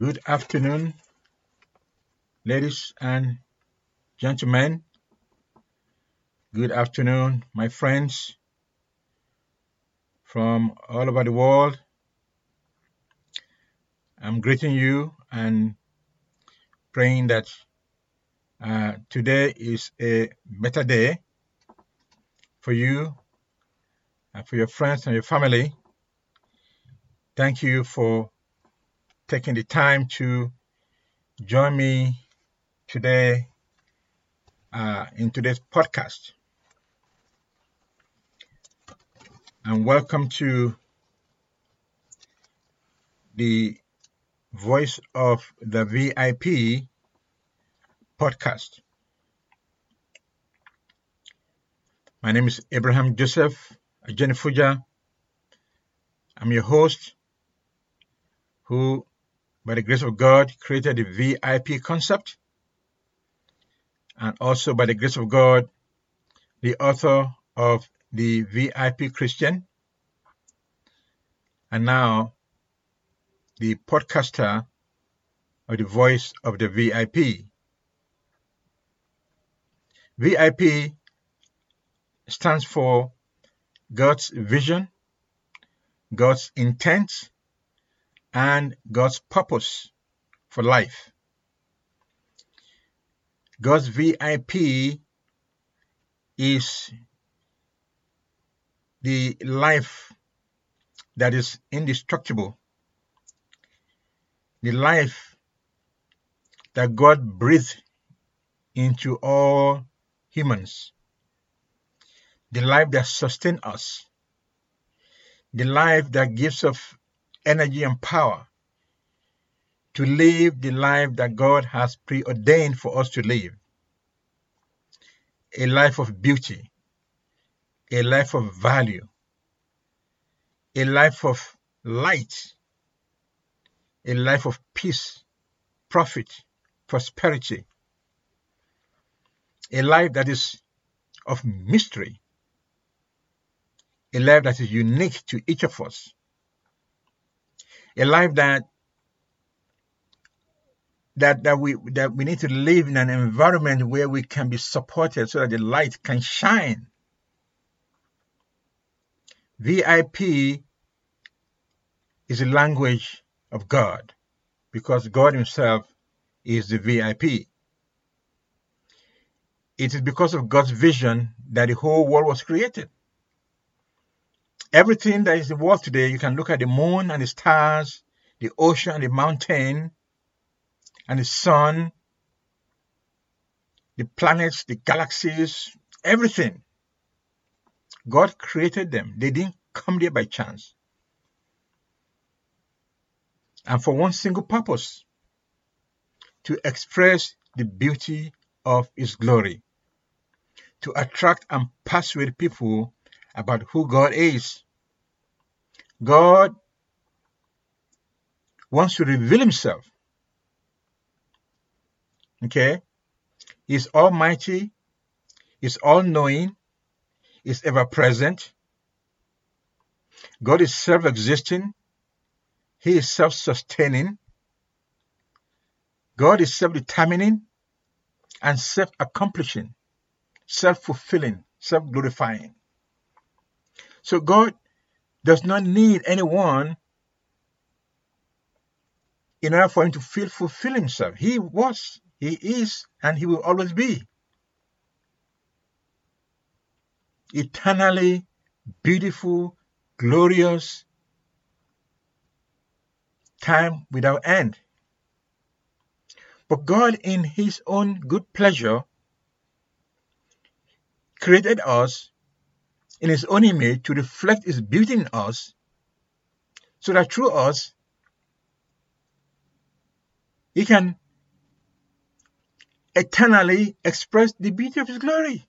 Good afternoon, ladies and gentlemen. Good afternoon, my friends from all over the world. I'm greeting you and praying that today is a better day for you and for your friends and your family. Thank you for taking the time to join me today in today's podcast. And welcome to the Voice of the VIP podcast. My name is Abraham Joseph Agenfuja. I'm your host who, by the grace of God, created the VIP concept, and also by the grace of God, the author of the VIP Christian, and now the podcaster of the Voice of the VIP. VIP stands for God's vision, God's intent, and God's purpose for life. God's VIP is the life that is indestructible, the life that God breathed into all humans, the life that sustains us, the life that gives us energy and power to live the life that God has preordained for us to live. A life of beauty, a life of value, a life of light, a life of peace, profit, prosperity, a life that is of mystery, a life that is unique to each of us, a life that we need to live in an environment where we can be supported so that the light can shine. VIP is the language of God, because God Himself is the VIP. It is because of God's vision that the whole world was created. Everything that is the world today, you can look at the moon and the stars, the ocean and the mountain, and the sun, the planets, the galaxies, everything. God created them. They didn't come there by chance. And for one single purpose, to express the beauty of His glory, to attract and persuade people about who God is. God wants to reveal Himself. Okay? He's almighty. He's all-knowing. He's ever-present. God is self-existing. He is self-sustaining. God is self-determining and self-accomplishing, self-fulfilling, self-glorifying. So God does not need anyone in order for Him to fulfill Himself. He was, He is, and He will always be. Eternally beautiful, glorious, time without end. But God, in His own good pleasure, created us in His own image to reflect His beauty in us, so that through us, He can eternally express the beauty of His glory.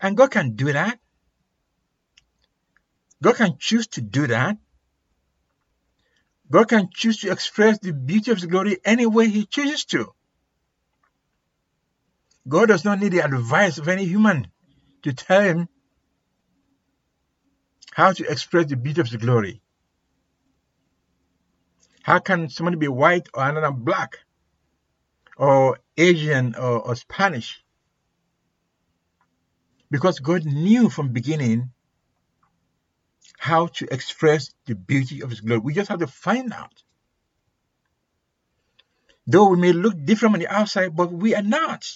And God can do that. God can choose to do that. God can choose to express the beauty of His glory any way He chooses to. God does not need the advice of any human to tell Him how to express the beauty of His glory. How can somebody be white or another black or Asian or Spanish? Because God knew from beginning how to express the beauty of his glory. We just have to find out. Though we may look different on the outside, but we are not.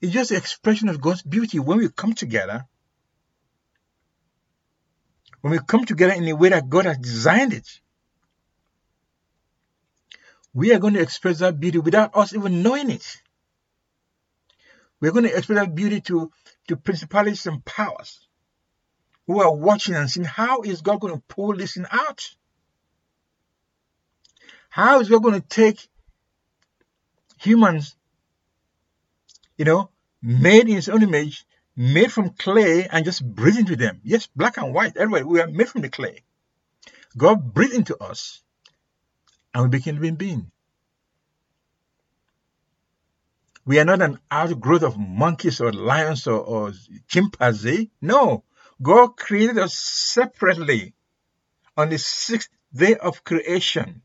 It's just the expression of God's beauty when we come together. When we come together in the way that God has designed it, we are going to express that beauty without us even knowing it. We're going to express that beauty to principalities and powers who are watching and seeing, how is God going to pull this thing out? How is God going to take humans, made in his own image, made from clay, and just breathe into them? Yes, black and white, everywhere, we are made from the clay. God breathed into us, and we became living beings. We are not an outgrowth of monkeys or lions or chimpanzee. No, God created us separately on the sixth day of creation.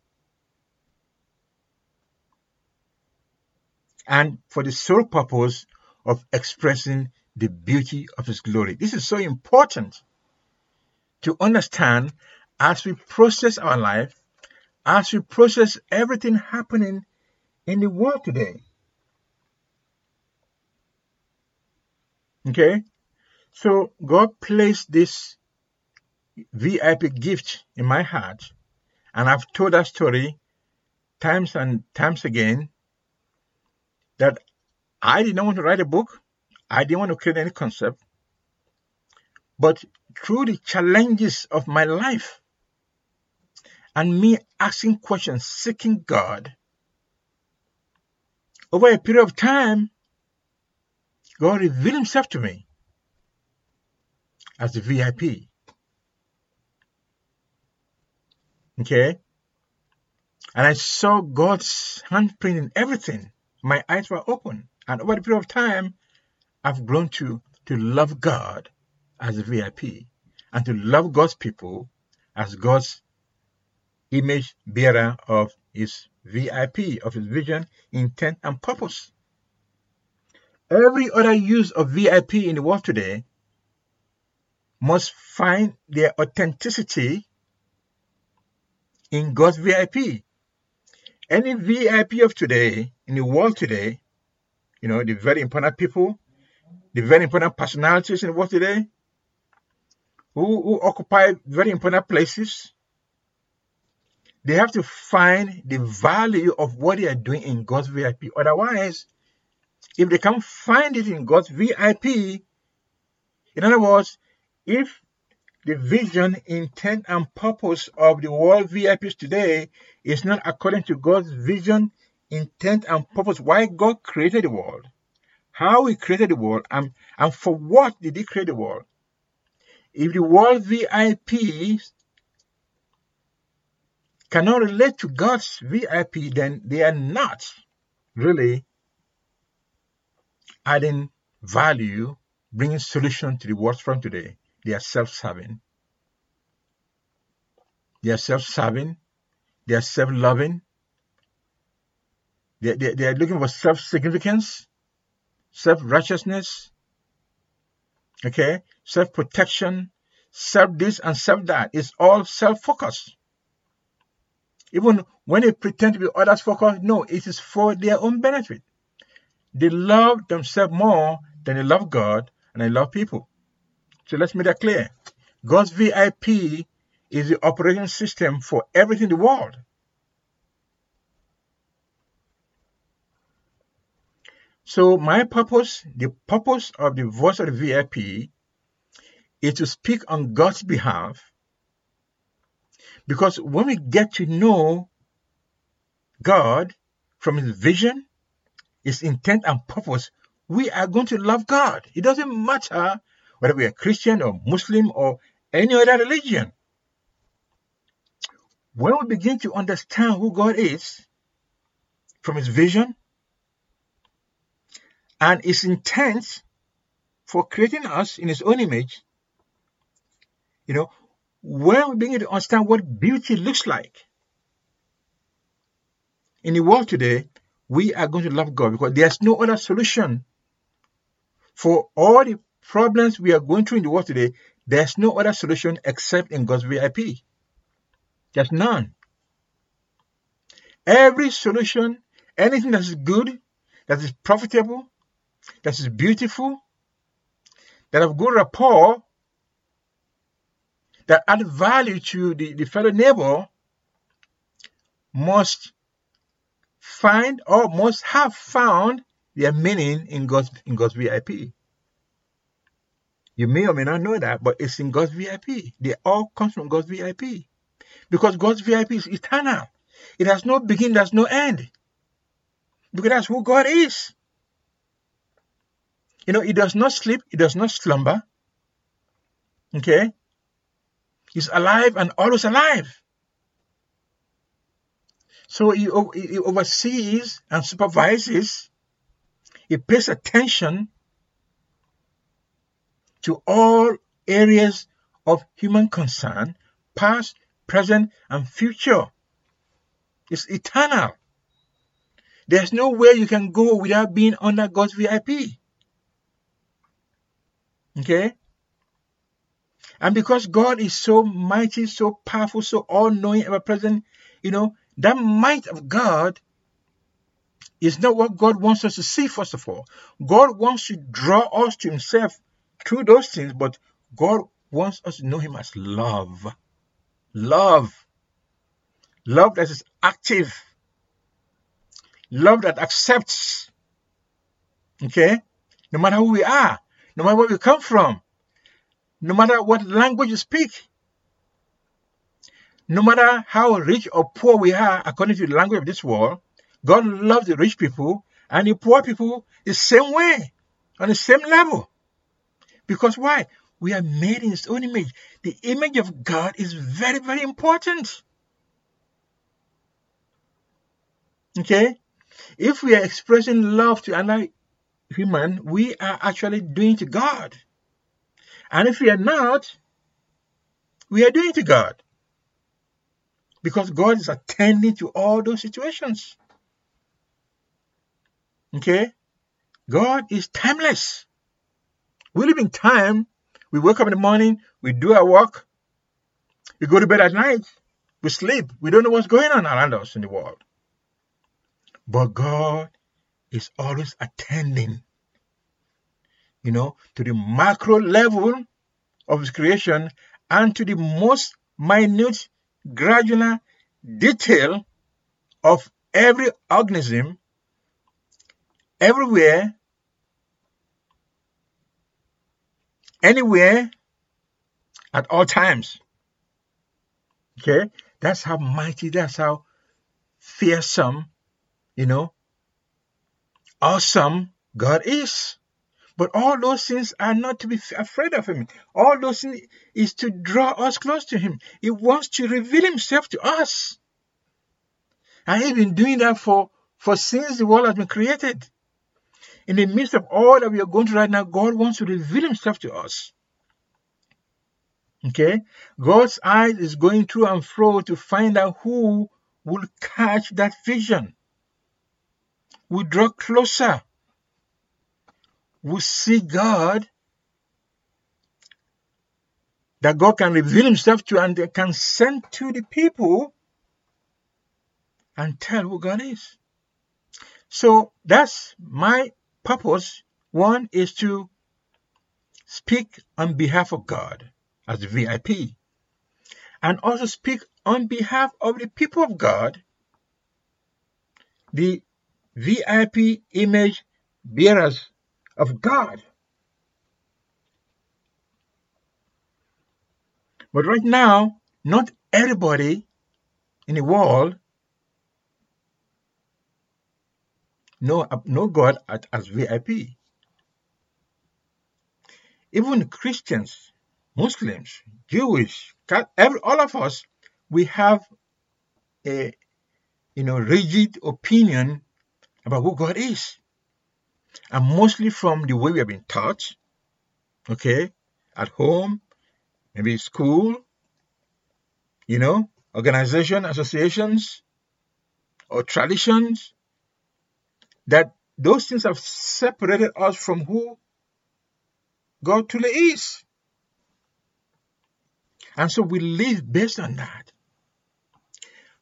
And for the sole purpose of expressing the beauty of his glory. This is so important to understand as we process our life, as we process everything happening in the world today. Okay? So God placed this VIP gift in my heart, and I've told that story times and times again, that I did not want to write a book. I didn't want to create any concept. But through the challenges of my life and me asking questions, seeking God, over a period of time, God revealed himself to me as the VIP. Okay? And I saw God's handprint in everything. My eyes were open, and over the period of time, I've grown to love God as a VIP and to love God's people as God's image bearer of his VIP, of his vision, intent, and purpose. Every other use of VIP in the world today must find their authenticity in God's VIP. Any VIP of today, in the world today, the very important people, the very important personalities in the world today, who occupy very important places, they have to find the value of what they are doing in God's VIP. Otherwise, if they can't find it in God's VIP, in other words, if the vision, intent, and purpose of the world VIPs today is not according to God's vision, intent, and purpose. Why God created the world, how he created the world, and for what did he create the world? If the world VIPs cannot relate to God's VIP, then they are not really adding value, bringing solution to the world from today. They are self-serving. They are self-serving. They are self-loving. They are looking for self-significance, self-righteousness, okay, self-protection, self-this and self-that. It's all self-focused. Even when they pretend to be others-focused, no, it is for their own benefit. They love themselves more than they love God and they love people. So let's make that clear. God's VIP is the operating system for everything in the world. So my purpose, the purpose of the voice of the VIP, is to speak on God's behalf. Because when we get to know God from his vision, his intent and purpose, we are going to love God. It doesn't matter whether we are Christian or Muslim or any other religion. When we begin to understand who God is from his vision and his intent for creating us in his own image, when we begin to understand what beauty looks like, in the world today, we are going to love God because there's no other solution. For all the problems we are going through in the world today, there's no other solution except in God's VIP. There's none. Every solution, anything that is good, that is profitable, that is beautiful, that have good rapport, that add value to the fellow neighbor, must find or must have found their meaning in God's VIP. You may or may not know that, but it's in God's VIP. They all come from God's VIP. Because God's VIP is eternal. It has no beginning, it has no end. Because that's who God is. You know, it does not sleep, it does not slumber. Okay? He's alive and always alive. So he oversees and supervises. He pays attention to all areas of human concern, past, present, and future. It's eternal. There's no way you can go without being under God's VIP. Okay? And because God is so mighty, so powerful, so all-knowing, ever-present, you know, that might of God is not what God wants us to see, first of all. God wants to draw us to himself through those things, but God wants us to know him as love. Love. Love that is active. Love that accepts. Okay? No matter who we are, no matter where we come from, no matter what language you speak, no matter how rich or poor we are according to the language of this world, God loves the rich people and the poor people the same way, on the same level. Because why? We are made in His own image. The image of God is very, very important. Okay? If we are expressing love to another human, we are actually doing to God. And if we are not, we are doing to God. Because God is attending to all those situations. Okay? God is timeless. We live in time. We wake up in the morning. We do our work. We go to bed at night. We sleep. We don't know what's going on around us in the world. But God is always attending, you know, to the macro level of His creation and to the most minute, granular detail of every organism, everywhere, anywhere, at all times. Okay? That's how mighty, that's how fearsome, you know, awesome God is. But all those things are not to be afraid of Him. All those things is to draw us close to Him. He wants to reveal Himself to us. And He's been doing that for since the world has been created. In the midst of all that we are going through right now, God wants to reveal Himself to us. Okay? God's eye is going through and fro to find out who will catch that vision. We draw closer. We see God, that God can reveal Himself to and they can send to the people and tell who God is. So that's my purpose. One is to speak on behalf of God as the VIP and also speak on behalf of the people of God, the VIP image bearers of God. But right now, not everybody in the world know God as VIP. Even Christians, Muslims, Jewish, all of us, we have a, you know, rigid opinion about who God is. And mostly from the way we have been taught, okay, at home, maybe school, you know, organizations, associations, or traditions, that those things have separated us from who God truly is. And so we live based on that.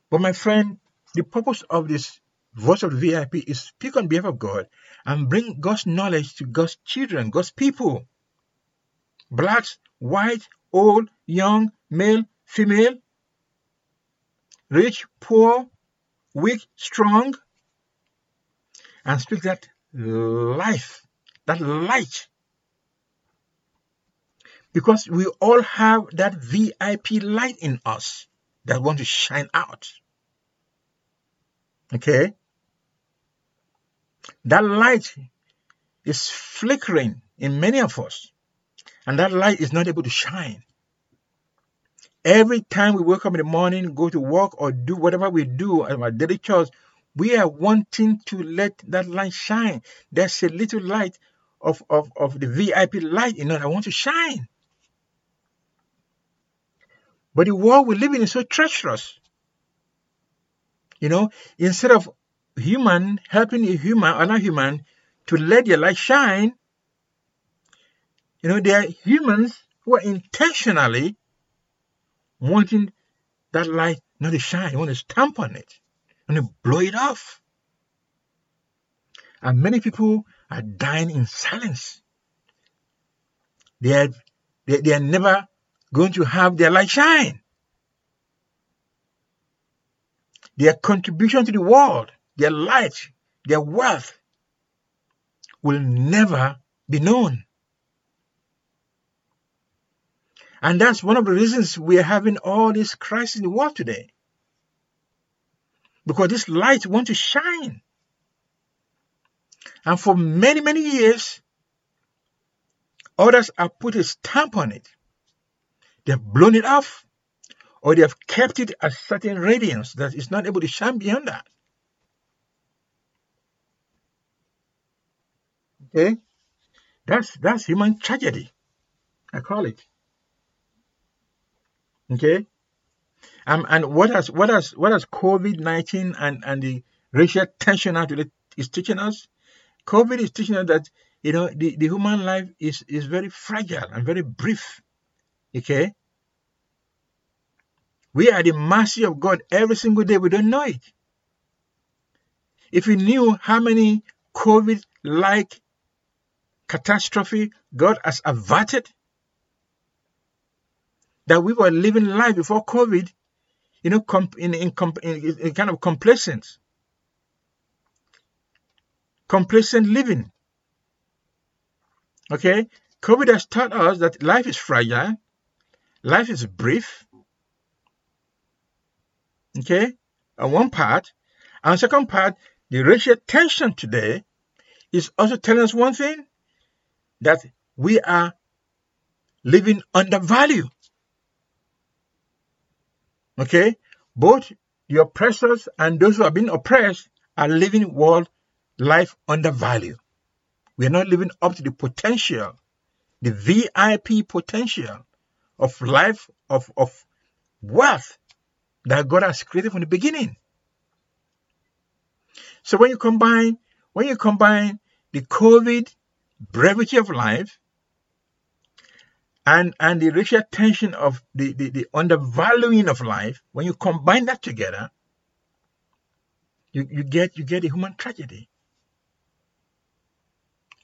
But my friend, the purpose of this Voice of the VIP is speak on behalf of God and bring God's knowledge to God's children, God's people. Blacks, whites, old, young, male, female, rich, poor, weak, strong, and speak that life, that light. Because we all have that VIP light in us that wants to shine out. Okay? That light is flickering in many of us. And that light is not able to shine. Every time we wake up in the morning, go to work, or do whatever we do at our daily chores, we are wanting to let that light shine. There's a little light of the VIP light in us that wants to shine. But the world we live in is so treacherous. You know, instead of human helping a human, another human to let their light shine, you know, there are humans who are intentionally wanting that light not to shine. They want to stamp on it, want to blow it off. And many people are dying in silence. They are never going to have their light shine. Their contribution to the world, their light, their wealth will never be known. And that's one of the reasons we are having all this crisis in the world today. Because this light wants to shine. And for many, many years, others have put a stamp on it. They have blown it off, or they have kept it at certain radiance that is not able to shine beyond that. Okay? That's human tragedy, I call it. Okay? And what has COVID-19 and the racial tension out today is teaching us? COVID is teaching us that, you know, the human life is very fragile and very brief. Okay? We are at the mercy of God every single day. We don't know it. If we knew how many COVID-like catastrophe God has averted, that we were living life before COVID, you know, in kind of complacence. Complacent living. Okay? COVID has taught us that life is fragile. Life is brief. Okay? On one part. And on second part, the racial tension today is also telling us one thing, that we are living undervalued. Okay? Both the oppressors and those who have been oppressed are living world life undervalued. We are not living up to the potential, the VIP potential of life, of wealth that God has created from the beginning. So when you combine the COVID brevity of life and the racial tension of the undervaluing of life, when you combine that together, you get a human tragedy.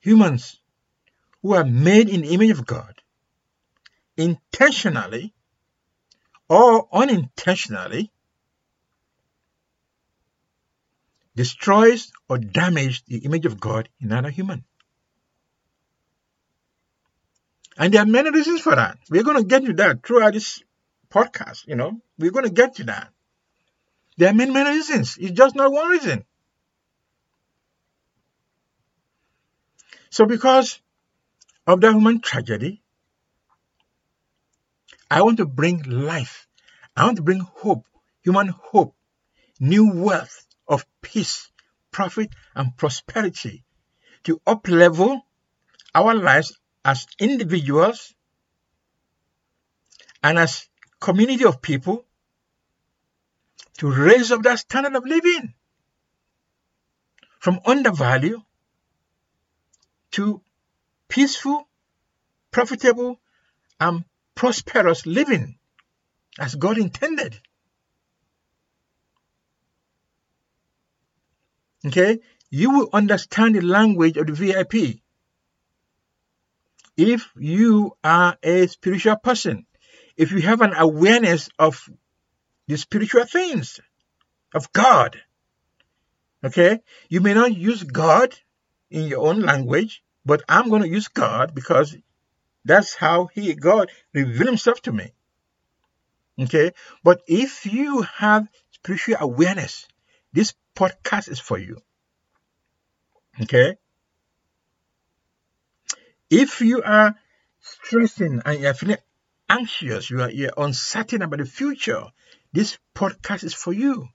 Humans who are made in the image of God, intentionally or unintentionally, destroys or damages the image of God in another human. And there are many reasons for that. We're going to get to that throughout this podcast, you know. We're going to get to that. There are many, many reasons. It's just not one reason. So because of that human tragedy, I want to bring life. I want to bring hope, human hope, new wealth of peace, profit, and prosperity to up-level our lives as individuals and as community of people to raise up that standard of living from undervalue to peaceful, profitable, and prosperous living as God intended. Okay? You will understand the language of the VIP if you are a spiritual person, if you have an awareness of the spiritual things of God. Okay? You may not use God in your own language, but I'm going to use God because that's how God revealed himself to me. Okay? But if you have spiritual awareness, this podcast is for you. Okay? If you are stressing and you're feeling anxious, you're uncertain about the future, this podcast is for you.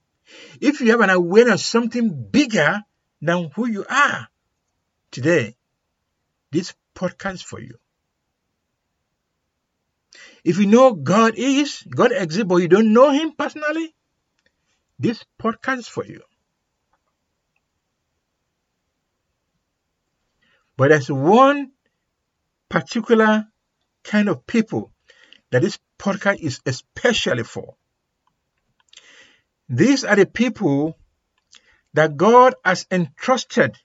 If you have an awareness of something bigger than who you are today, this podcast is for you. If you know God exists, but you don't know him personally, this podcast is for you. But there's one particular kind of people that this podcast is especially for. These are the people that God has entrusted.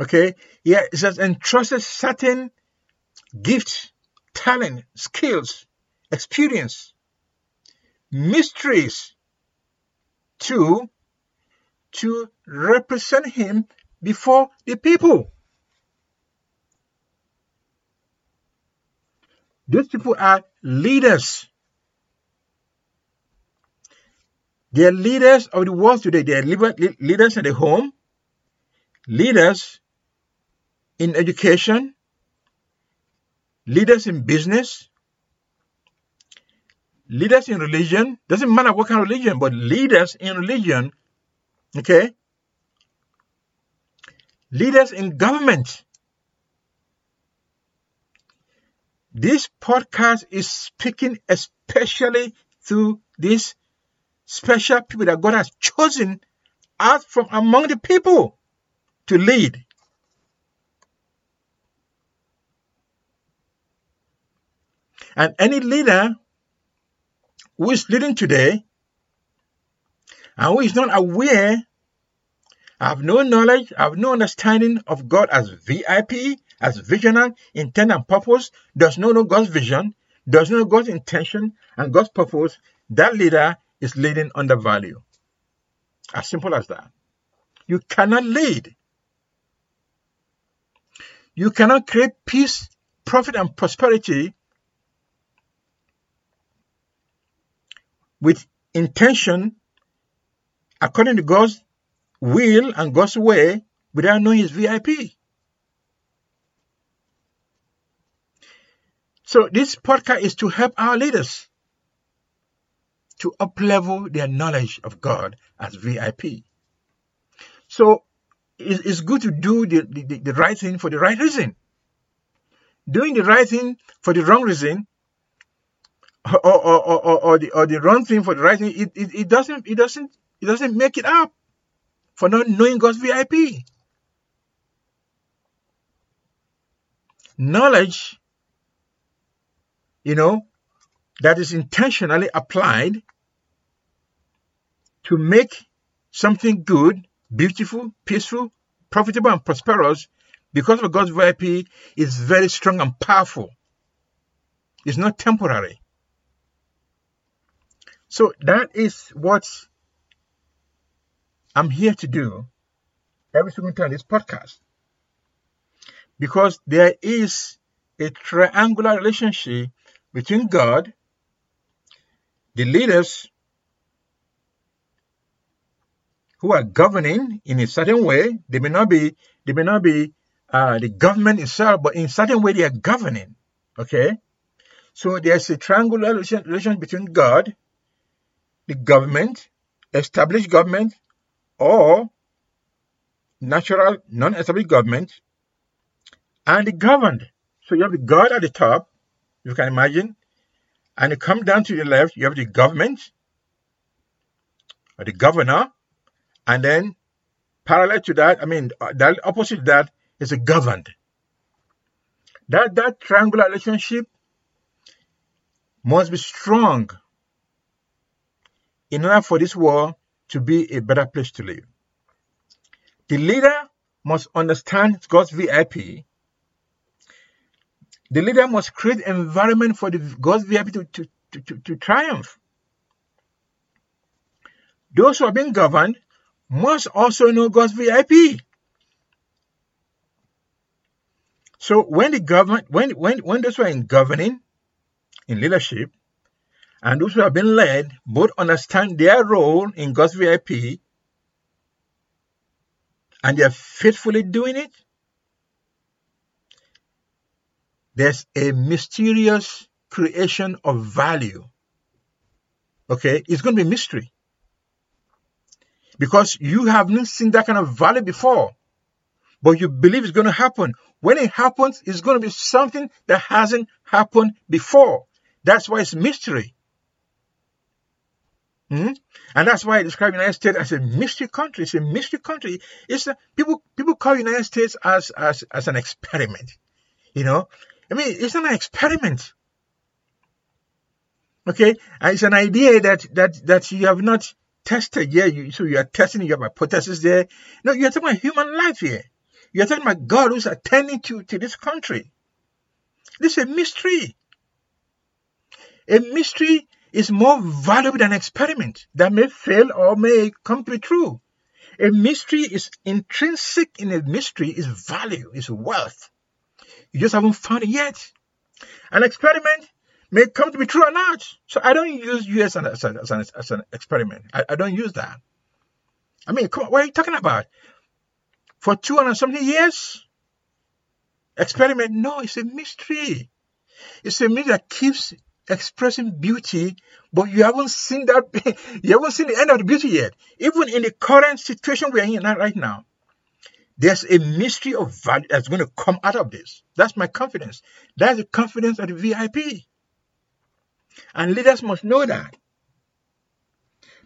Okay? Yeah, it has entrusted certain gifts, talent, skills, experience, mysteries to represent him before the people. These people are leaders. They are leaders of the world today. They are leaders in the home, leaders in education, leaders in business, leaders in religion. Doesn't matter what kind of religion, but leaders in religion. Okay? Leaders in government. This podcast is speaking especially to these special people that God has chosen out from among the people to lead. And any leader who is leading today and who is not aware, have no knowledge, have no understanding of God as VIP, as visionary, intent and purpose, does not know God's vision, does not know God's intention and God's purpose, that leader is leading under value. As simple as that. You cannot lead. You cannot create peace, profit, and prosperity with intention according to God's will and God's way without knowing his VIP. So this podcast is to help our leaders to uplevel their knowledge of God as VIP. So it's good to do the right thing for the right reason. Doing the right thing for the wrong reason, or the wrong thing for the right thing, it doesn't make it up for not knowing God's VIP. Knowledge, that is intentionally applied to make something good, beautiful, peaceful, profitable, and prosperous because of God's VIP is very strong and powerful. It's not temporary. So that is what I'm here to do every single time on this podcast, because there is a triangular relationship between God, the leaders who are governing in a certain way. They may not be the government itself, but in a certain way they are governing. Okay? So there's a triangular relation between God, the government, established government, or natural, non-established government, and the governed. So you have the God at the top, you can imagine. And you come down to the left, you have the government, or the governor, And then parallel to that, the opposite to that is a governed. That triangular relationship must be strong in order for this world to be a better place to live. The leader must understand God's VIP. The leader must create an environment for God's VIP to triumph. Those who are being governed must also know God's VIP. So when those who are in governing, in leadership, and those who have been led both understand their role in God's VIP and they are faithfully doing it, there's a mysterious creation of value. Okay, it's going to be a mystery, because you haven't seen that kind of value before, but you believe it's going to happen. When it happens, it's going to be something that hasn't happened before. That's why it's mystery. And that's why I describe the United States as a mystery country. It's a mystery country. People call the United States as an experiment. It's not an experiment. Okay? And it's an idea that you have not tested yet. So you are testing, you have hypothesis there. No, you're talking about human life here. You're talking about God who's attending to this country. This is a mystery. A mystery is more valuable than an experiment that may fail or may come to be true. A mystery is intrinsic in a mystery, is value, is wealth. You just haven't found it yet. An experiment may come to be true or not. So I don't use you as an experiment. I don't use that. Come on, what are you talking about? For 200-something years? Experiment? No, it's a mystery. It's a mystery that keeps expressing beauty, but you haven't seen that. You haven't seen the end of the beauty yet. Even in the current situation we are in right now, there's a mystery of value that's going to come out of this. That's my confidence. That's the confidence of the VIP. And leaders must know that.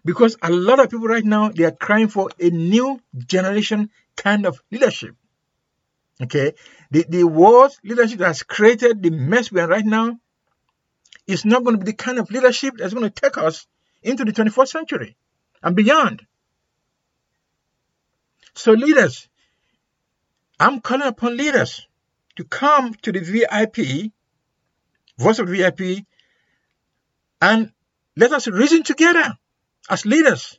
Because a lot of people right now, they are crying for a new generation kind of leadership. Okay? The world's leadership that has created the mess we are right now is not going to be the kind of leadership that's going to take us into the 21st century and beyond. So leaders, I'm calling upon leaders to come to the VIP, Voice of the VIP, and let us reason together as leaders.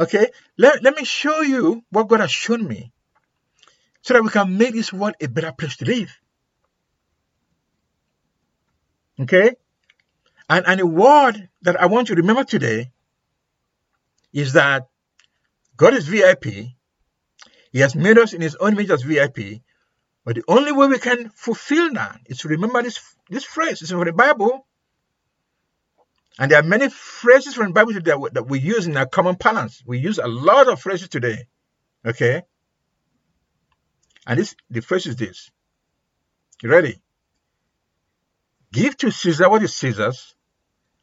Okay? Let me show you what God has shown me so that we can make this world a better place to live. Okay? And a word that I want you to remember today is that God is VIP. He has made us in His own image as VIP. But the only way we can fulfill that is to remember this phrase. It's from the Bible. And there are many phrases from the Bible today that we use in our common parlance. We use a lot of phrases today. Okay? And the phrase is this. You ready? Give to Caesar what is Caesar's,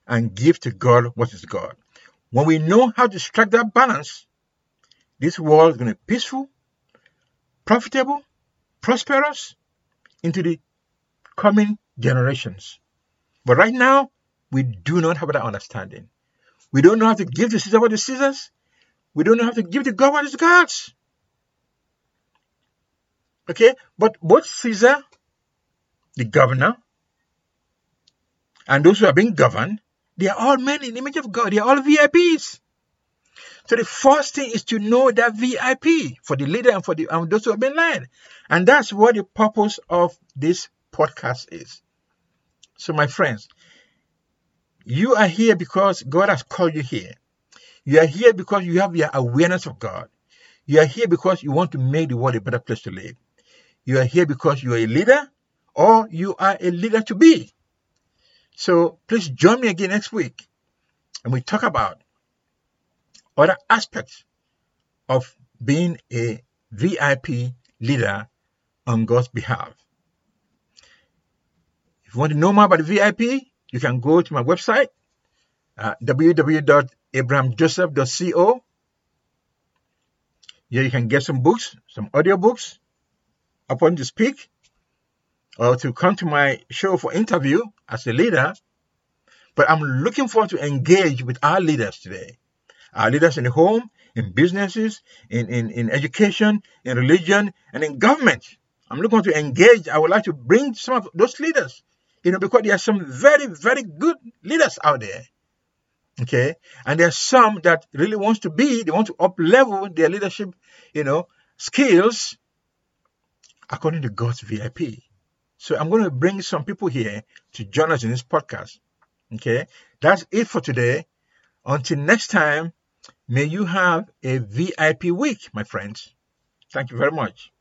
and give to God what is God. When we know how to strike that balance, this world is going to be peaceful, profitable, prosperous into the coming generations. But right now, we do not have that understanding. We don't know how to give to Caesar what is Caesar's. We don't know how to give to God what is God's. Okay? But both Caesar, the governor, and those who are being governed, they are all men in the image of God. They are all VIPs. So the first thing is to know that VIP for the leader and for those who have been led. And that's what the purpose of this podcast is. So my friends, you are here because God has called you here. You are here because you have your awareness of God. You are here because you want to make the world a better place to live. You are here because you are a leader or you are a leader to be. So please join me again next week and we talk about other aspects of being a VIP leader on God's behalf. If you want to know more about the VIP, you can go to my website, www.abrahamjoseph.co. Here you can get some books, some audiobooks upon to speak or to come to my show for interview as a leader. But I'm looking forward to engage with our leaders today. Our leaders in the home, in businesses, in education, in religion, and in government. I'm looking to engage. I would like to bring some of those leaders, because there are some very, very good leaders out there. Okay, and there are some that really want to up-level their leadership, skills according to God's VIP. So I'm going to bring some people here to join us in this podcast. Okay, that's it for today. Until next time, may you have a VIP week, my friends. Thank you very much.